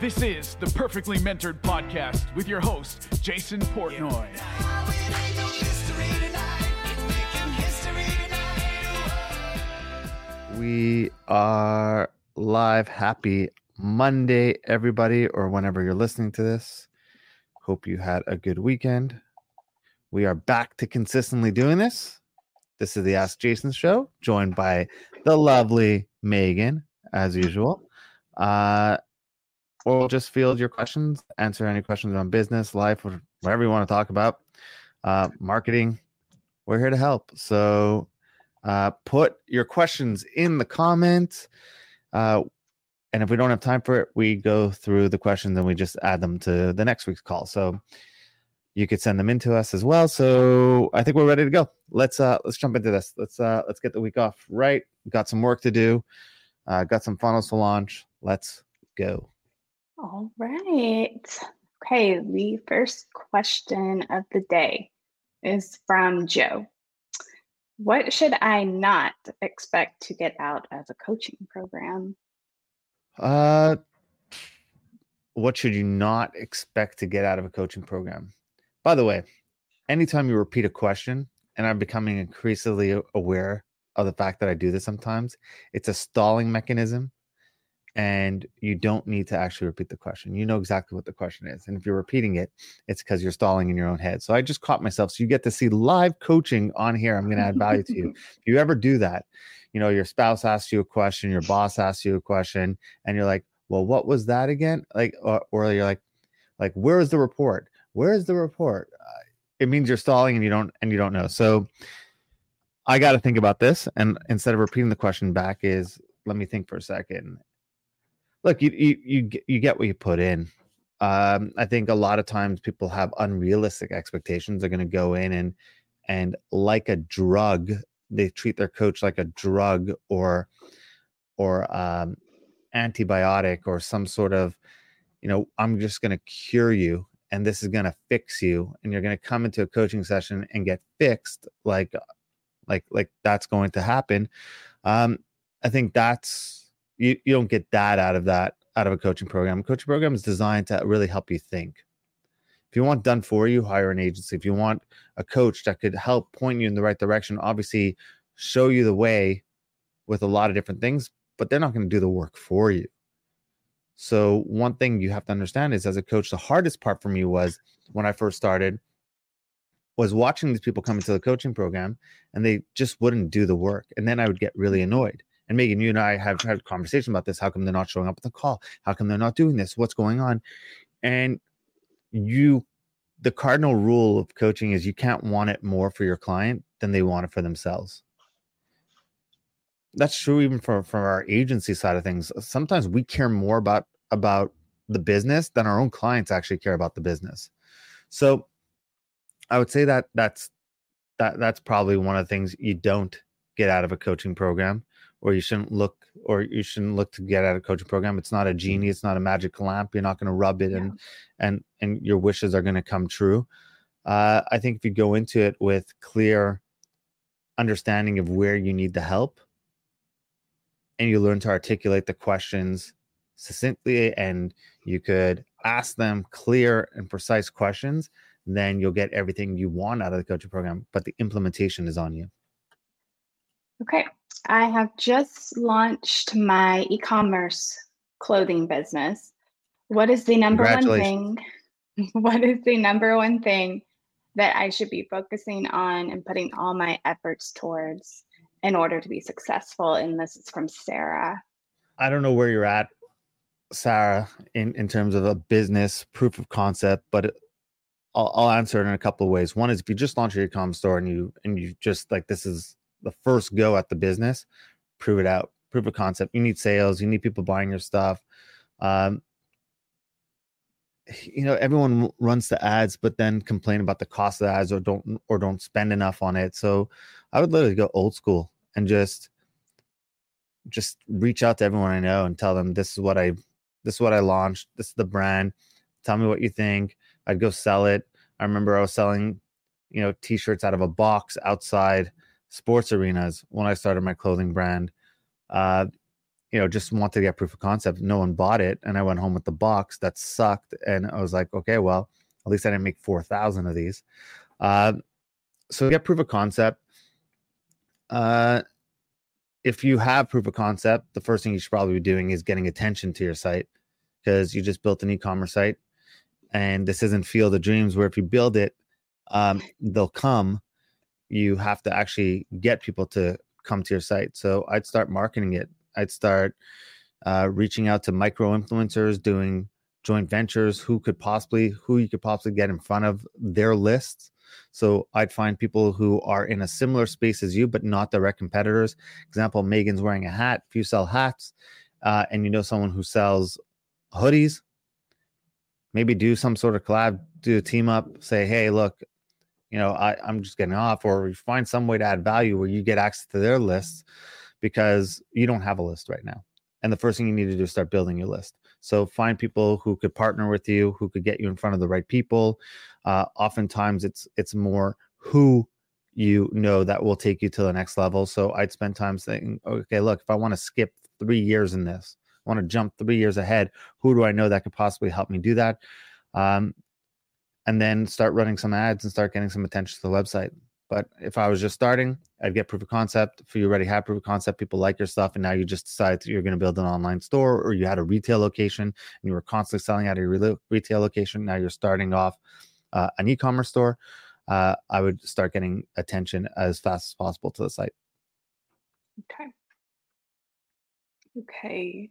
This is the Perfectly Mentored Podcast with your host, Jason Portnoy. We are live. Happy Monday, everybody, or whenever you're listening to this. Hope you had a good weekend. We are back to consistently doing this. This is the Ask Jason Show, joined by the lovely Megan, as usual. Or we'll just field your questions, answer any questions on business, life, or whatever you want to talk about. Marketing, we're here to help. So put your questions in the comments. And if we don't have time for it, we go through the questions and we just add them to the next week's call. So you could send them in to us as well. So I think we're ready to go. Let's jump into this. Let's get the week off right. Got some work to do. Got some funnels to launch. Let's go. All right. Okay, the first question of the day is from Joe. What should I not expect to get out of a coaching program? What should you not expect to get out of a coaching program? By the way, anytime you repeat a question, and I'm becoming increasingly aware of the fact that I do this sometimes, it's a stalling mechanism. And you don't need to actually repeat the question. You know exactly what the question is. And if you're repeating it, it's because you're stalling in your own head. So I just caught myself. So you get to see live coaching on here. I'm going to add value to you. If you ever do that, you know, your spouse asks you a question, your boss asks you a question, and you're like, well, what was that again? Like, or you're like, where is the report? Where is the report? It means you're stalling and you don't know. So I got to think about this. And instead of repeating the question back is, let me think for a second. Look, you get what you put in. I think a lot of times people have unrealistic expectations. They're going to go in and like a drug, they treat their coach like a drug or antibiotic or some sort of, you know, I'm just going to cure you and this is going to fix you, and you're going to come into a coaching session and get fixed like that's going to happen. I think that's. You don't get that out of a coaching program. A coaching program is designed to really help you think. If you want done for you, hire an agency. If you want a coach that could help point you in the right direction, obviously show you the way with a lot of different things, but they're not going to do the work for you. So one thing you have to understand is, as a coach, the hardest part for me was when I first started was watching these people come into the coaching program and they just wouldn't do the work. And then I would get really annoyed. And Megan, you and I have had a conversation about this. How come they're not showing up at the call? How come they're not doing this? What's going on? And the cardinal rule of coaching is you can't want it more for your client than they want it for themselves. That's true even for our agency side of things. Sometimes we care more about the business than our own clients actually care about the business. So I would say that that's probably one of the things you don't get out of a coaching program. Or you shouldn't look to get out of a coaching program. It's not a genie. It's not a magic lamp. You're not going to rub it and your wishes are going to come true. I think if you go into it with clear understanding of where you need the help, and you learn to articulate the questions succinctly, and you could ask them clear and precise questions, then you'll get everything you want out of the coaching program. But the implementation is on you. Okay. I have just launched my e-commerce clothing business. What is the number one thing that I should be focusing on and putting all my efforts towards in order to be successful? And this is from Sarah. I don't know where you're at, Sarah, in terms of a business proof of concept, but I'll answer it in a couple of ways. One is, if you just launch your e-com store and you just like, this is the first go at the business, prove it out, prove a concept. You need sales. You need people buying your stuff. You know, everyone runs to ads, but then complain about the cost of the ads or don't spend enough on it. So I would literally go old school and just reach out to everyone I know and tell them, this is what I launched. This is the brand. Tell me what you think. I'd go sell it. I remember I was selling, you know, t-shirts out of a box outside sports arenas when I started my clothing brand. just wanted to get proof of concept. No one bought it. And I went home with the box that sucked. And I was like, okay, well, at least I didn't make 4,000 of these. So get proof of concept. If you have proof of concept, the first thing you should probably be doing is getting attention to your site, because you just built an e-commerce site. And this isn't Field of Dreams, where if you build it, they'll come. You have to actually get people to come to your site. So I'd start marketing it. I'd start reaching out to micro influencers, doing joint ventures, who you could possibly get in front of their lists. So I'd find people who are in a similar space as you, but not direct competitors. Example, Megan's wearing a hat. If you sell hats and someone who sells hoodies, maybe do some sort of collab, do a team up, say, hey, look, I'm just getting off, or find some way to add value where you get access to their lists, because you don't have a list right now. And the first thing you need to do is start building your list. So find people who could partner with you, who could get you in front of the right people. Oftentimes it's more who that will take you to the next level. So I'd spend time saying, okay, look, if I want to skip 3 years in this, I want to jump 3 years ahead, who do I know that could possibly help me do that? And then start running some ads and start getting some attention to the website. But if I was just starting, I'd get proof of concept. If you already have proof of concept, people like your stuff, and now you just decide that you're going to build an online store, or you had a retail location and you were constantly selling out of your retail location. Now you're starting off an e-commerce store. I would start getting attention as fast as possible to the site. Okay.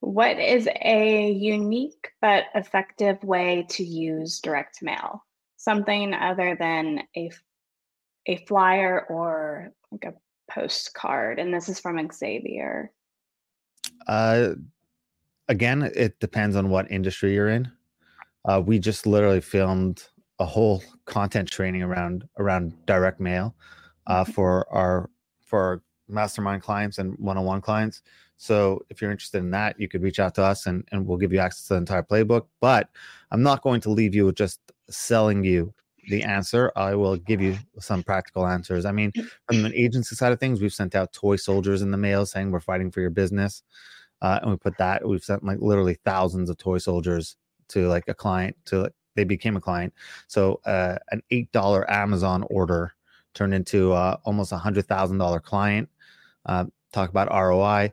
What is a unique but effective way to use direct mail? Something other than a flyer or like a postcard. And this is from Xavier. Again, it depends on what industry you're in. We just literally filmed a whole content training around direct mail for our mastermind clients and one-on-one clients. So if you're interested in that, you could reach out to us and we'll give you access to the entire playbook. But I'm not going to leave you with just selling you the answer. I will give you some practical answers. I mean, from an agency side of things, we've sent out toy soldiers in the mail saying we're fighting for your business. And we've sent like literally thousands of toy soldiers to like a client, they became a client. So an $8 Amazon order turned into almost $100,000 client. Talk about ROI.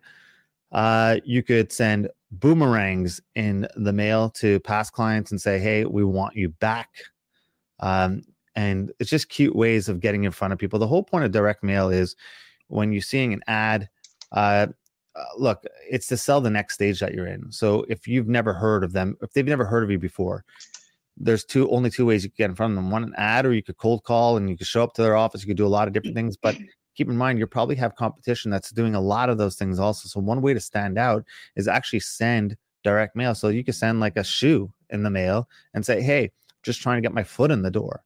You could send boomerangs in the mail to past clients and say, hey, we want you back. And it's just cute ways of getting in front of people. The whole point of direct mail is when you're seeing an ad, look, it's to sell the next stage that you're in. So if you've never heard of them, if they've never heard of you before, there's only two ways you can get in front of them. One, an ad, or you could cold call and you could show up to their office. You could do a lot of different things, but keep in mind, you probably have competition that's doing a lot of those things also. So one way to stand out is actually send direct mail. So you can send like a shoe in the mail and say, hey, just trying to get my foot in the door.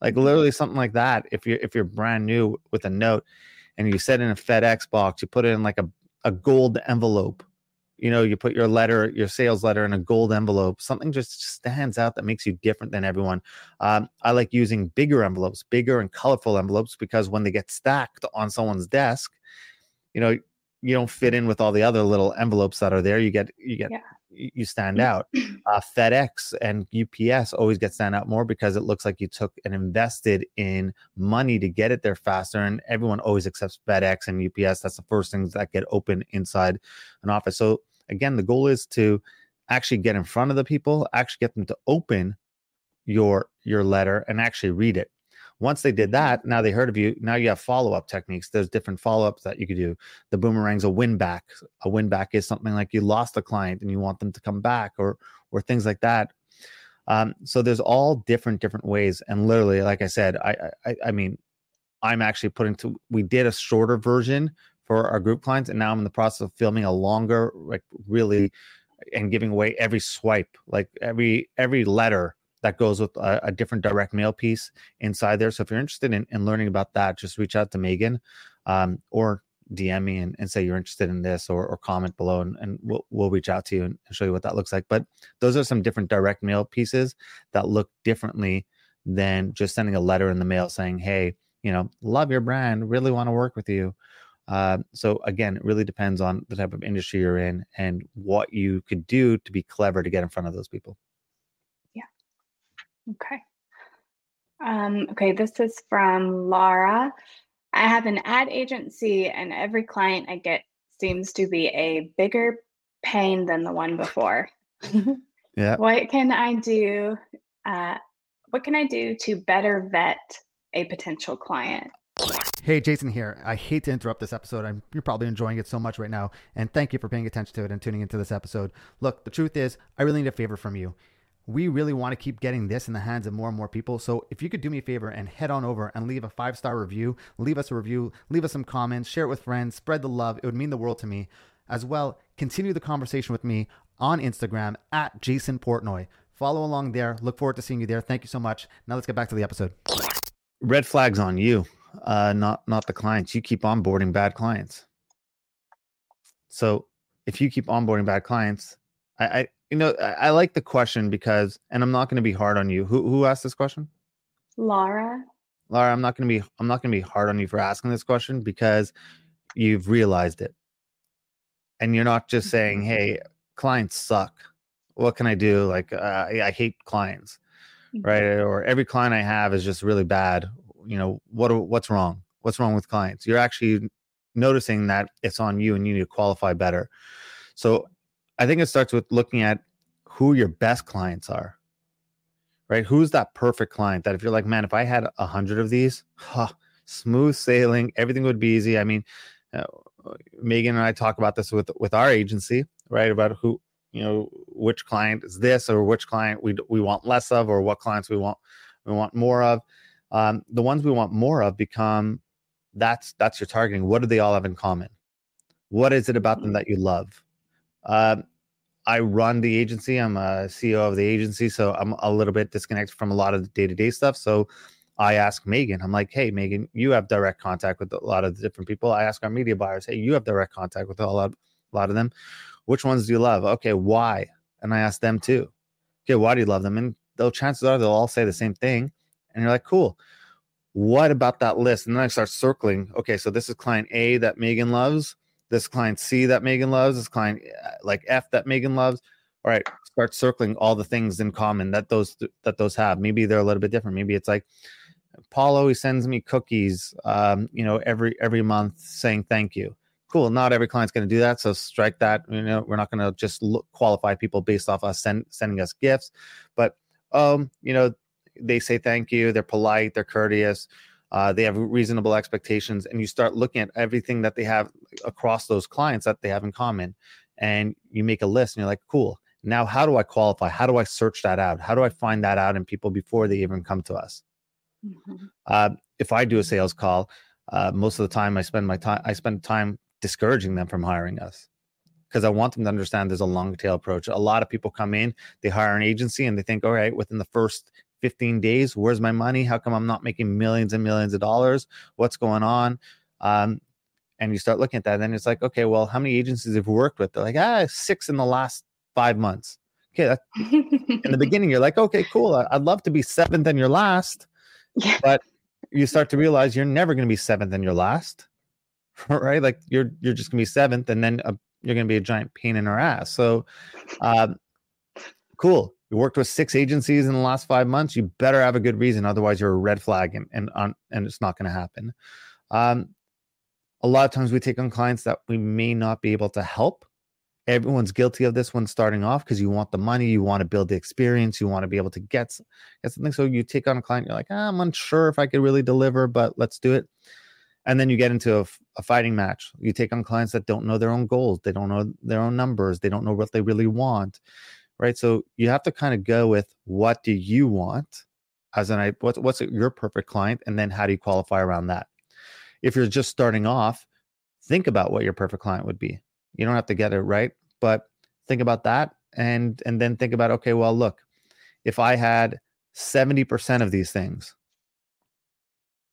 Like literally something like that. If you're brand new with a note and you set in a FedEx box, you put it in like a gold envelope, you put your letter, your sales letter in a gold envelope, something just stands out that makes you different than everyone. I like using bigger and colorful envelopes, because when they get stacked on someone's desk, you don't fit in with all the other little envelopes that are there. You stand out. FedEx and UPS always get stand out more because it looks like you took and invested in money to get it there faster. And everyone always accepts FedEx and UPS. That's the first things that get open inside an office. So again, the goal is to actually get in front of the people, actually get them to open your letter and actually read it. Once they did that, now they heard of you. Now you have follow-up techniques. There's different follow-ups that you could do. The boomerang's a win-back. A win-back is something like you lost a client and you want them to come back or things like that. So there's all different ways. And literally, like I said, I mean, I'm actually we did a shorter version for our group clients, and now I'm in the process of filming a longer, like really, and giving away every swipe, like every letter that goes with a different direct mail piece inside there. So if you're interested in learning about that, just reach out to Megan or DM me and say you're interested in this, or comment below and we'll reach out to you and show you what that looks like. But those are some different direct mail pieces that look differently than just sending a letter in the mail saying, hey, love your brand, really want to work with you. So again, it really depends on the type of industry you're in and what you could do to be clever to get in front of those people. Yeah. Okay. Okay. This is from Laura. I have an ad agency and every client I get seems to be a bigger pain than the one before. Yeah. What can I do to better vet a potential client? Hey, Jason here. I hate to interrupt this episode. You're probably enjoying it so much right now. And thank you for paying attention to it and tuning into this episode. Look, the truth is, I really need a favor from you. We really want to keep getting this in the hands of more and more people. So if you could do me a favor and head on over and leave a 5-star review, leave us a review, leave us some comments, share it with friends, spread the love. It would mean the world to me. As well, continue the conversation with me on Instagram at Jason Portnoy. Follow along there. Look forward to seeing you there. Thank you so much. Now let's get back to the episode. Red flags on you, not the clients. You keep onboarding bad clients. So if you keep onboarding bad clients, I like the question because, and I'm not going to be hard on you. Who asked this question? Laura, I'm not going to be hard on you for asking this question because you've realized it. And you're not just saying, hey, clients suck. What can I do? Like, I hate clients, right? Or every client I have is just really bad. You know, what's wrong? What's wrong with clients? You're actually noticing that it's on you and you need to qualify better. So I think it starts with looking at who your best clients are, right? Who's that perfect client that if you're like, man, if I had 100 of these, smooth sailing, everything would be easy. I mean, Megan and I talk about this with our agency, right? About who, you know, which client is this or which client we want less of or what clients we want more of. The ones we want more of become, that's your targeting. What do they all have in common? What is it about them that you love? I run the agency. I'm a CEO of the agency, so I'm a little bit disconnected from a lot of the day-to-day stuff. So I ask Megan, I'm like, hey, Megan, you have direct contact with a lot of the different people. I ask our media buyers, hey, you have direct contact with a lot of them. Which ones do you love? Okay, why? And I ask them too. Okay, why do you love them? And the chances are they'll all say the same thing. And you're like, cool. What about that list? And then I start circling. Okay, so this is client A that Megan loves. This client C that Megan loves, this client like F that Megan loves. All right, start circling all the things in common that those have. Maybe they're a little bit different. Maybe it's like Paul always sends me cookies, every month saying thank you. Cool. Not every client's going to do that, so strike that. You know, we're not going to just qualify people based off us sending us gifts, but they say thank you. They're polite. They're courteous. They have reasonable expectations, and you start looking at everything that they have across those clients that they have in common, and you make a list, and you're like, cool. Now, how do I qualify? How do I search that out? How do I find that out in people before they even come to us? Mm-hmm. If I do a sales call, most of the time I spend time discouraging them from hiring us because I want them to understand there's a long tail approach. A lot of people come in, they hire an agency, and they think, all right, within the first 15 days, where's my money? How come I'm not making millions and millions of dollars? What's going on? And you start looking at that. And then it's like, okay, well, how many agencies have worked with? They're like, 6 in the last 5 months. Okay. In the beginning, you're like, okay, cool. I'd love to be 7th and your last, but you start to realize you're never going to be 7th and your last, right? Like you're just gonna be 7th and then you're going to be a giant pain in our ass. So, cool. You worked with 6 agencies in the last 5 months. You better have a good reason. Otherwise, you're a red flag and it's not going to happen. A lot of times we take on clients that we may not be able to help. Everyone's guilty of this one starting off because you want the money. You want to build the experience. You want to be able to get something. So you take on a client. You're like, I'm unsure if I could really deliver, but let's do it. And then you get into a fighting match. You take on clients that don't know their own goals. They don't know their own numbers. They don't know what they really want. Right. So you have to kind of go with what do you want as an what's your perfect client? And then how do you qualify around that? If you're just starting off, think about what your perfect client would be. You don't have to get it right, but think about that and then think about, okay, well, look, if I had 70% of these things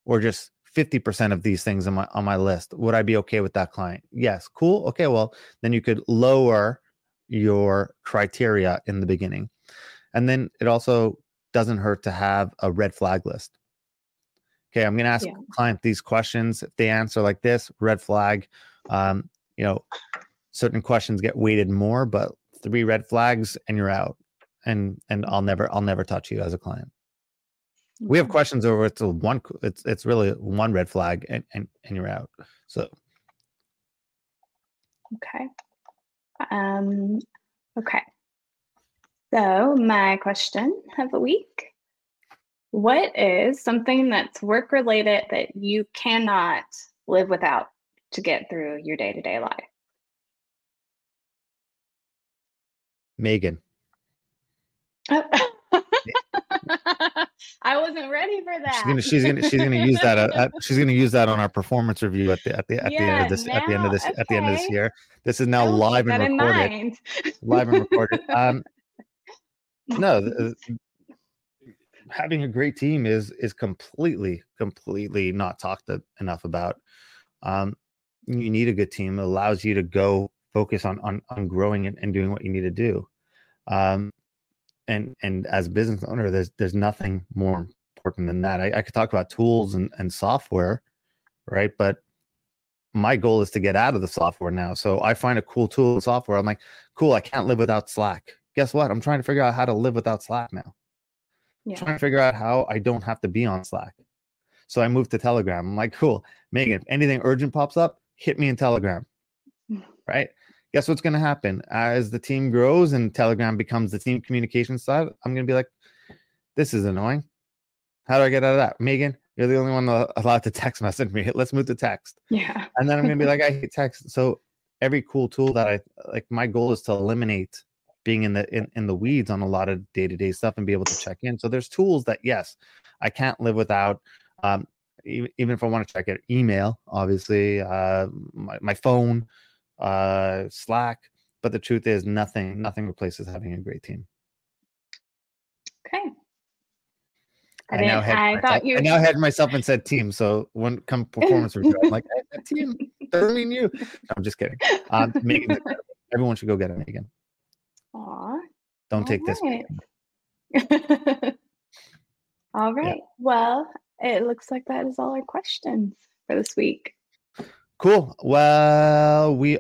or just 50% of these things on my list, would I be okay with that client? Yes. Cool. Okay. Well, then you could lower your criteria in the beginning. And then it also doesn't hurt to have a red flag list. Okay, I'm going to ask the client these questions. If they answer like this, red flag. You know, certain questions get weighted more, but 3 red flags and you're out. And I'll never touch you as a client. We have questions over it's really 1 red flag and you're out. So okay. Okay. So my question of the week. What is something that's work related that you cannot live without to get through your day-to-day life? Megan. Oh. I wasn't ready for that. She's gonna use that. She's gonna use that on our performance review at the end of this year. This is now live and recorded. No, having a great team is completely not talked enough about. You need a good team. It allows you to go focus on growing and doing what you need to do. And as a business owner, there's nothing more important than that. I could talk about tools and software, right? But my goal is to get out of the software now. So I find a cool tool in software. I'm like, cool, I can't live without Slack. Guess what? I'm trying to figure out how to live without Slack now. Yeah. I'm trying to figure out how I don't have to be on Slack. So I moved to Telegram. I'm like, cool, Megan, if anything urgent pops up, hit me in Telegram, right? Guess what's going to happen? As the team grows and Telegram becomes the team communication side, I'm going to be like, this is annoying. How do I get out of that? Megan, you're the only one allowed to text message me. Let's move to text. Yeah. And then I'm going to be like, I hate text. So every cool tool that I like, my goal is to eliminate being in the weeds on a lot of day-to-day stuff and be able to check in. So there's tools that, yes, I can't live without. Even if I want to check it, email, obviously, my phone, Slack, but the truth is nothing replaces having a great team. Okay. I now had myself and said team. So when come performance review, I'm like, hey, team, doesn't mean you. No, I'm just kidding. Megan, everyone should go get it, Megan. Aw. Don't take this. All right. Yeah. Well, it looks like that is all our questions for this week. Cool. Well, we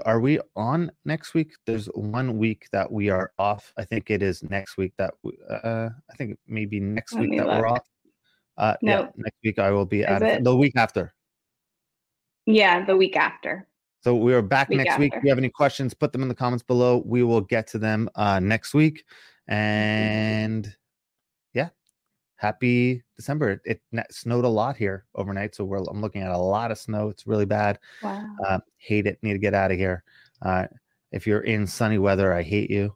on next week? There's 1 week that we are off. I think it is next week that we're off. No. Yeah, next week I will be the week after. Yeah, the week after. So we are back next week. If you have any questions, put them in the comments below. We will get to them next week. And yeah, happy December. It snowed a lot here overnight, so I'm looking at a lot of snow. It's really bad. Wow. Hate it. Need to get out of here. If you're in sunny weather, I hate you.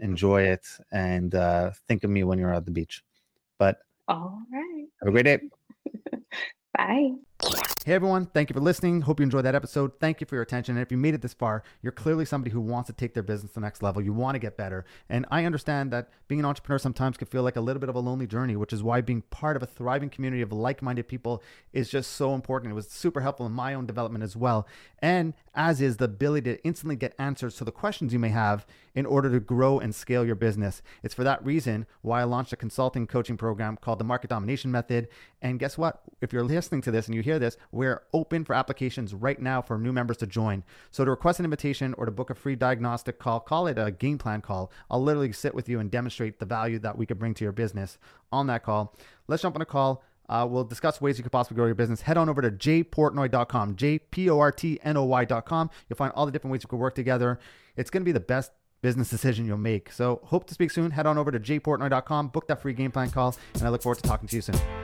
Enjoy it, and think of me when you're at the beach. But all right. Have a great day. Bye. Hey everyone, thank you for listening. Hope you enjoyed that episode. Thank you for your attention. And if you made it this far, you're clearly somebody who wants to take their business to the next level. You want to get better. And I understand that being an entrepreneur sometimes can feel like a little bit of a lonely journey, which is why being part of a thriving community of like-minded people is just so important. It was super helpful in my own development as well. And as is the ability to instantly get answers to the questions you may have in order to grow and scale your business. It's for that reason why I launched a consulting coaching program called the Market Domination Method. And guess what? If you're listening to this and you hear this, we're open for applications right now for new members to join. So to request an invitation or to book a free diagnostic call, call it a game plan call. I'll literally sit with you and demonstrate the value that we could bring to your business on that call. Let's jump on a call. We'll discuss ways you could possibly grow your business. Head on over to jportnoy.com, JPORTNOY.com. You'll find all the different ways you could work together. It's going to be the best business decision you'll make. So hope to speak soon. Head on over to jportnoy.com, book that free game plan call, and I look forward to talking to you soon.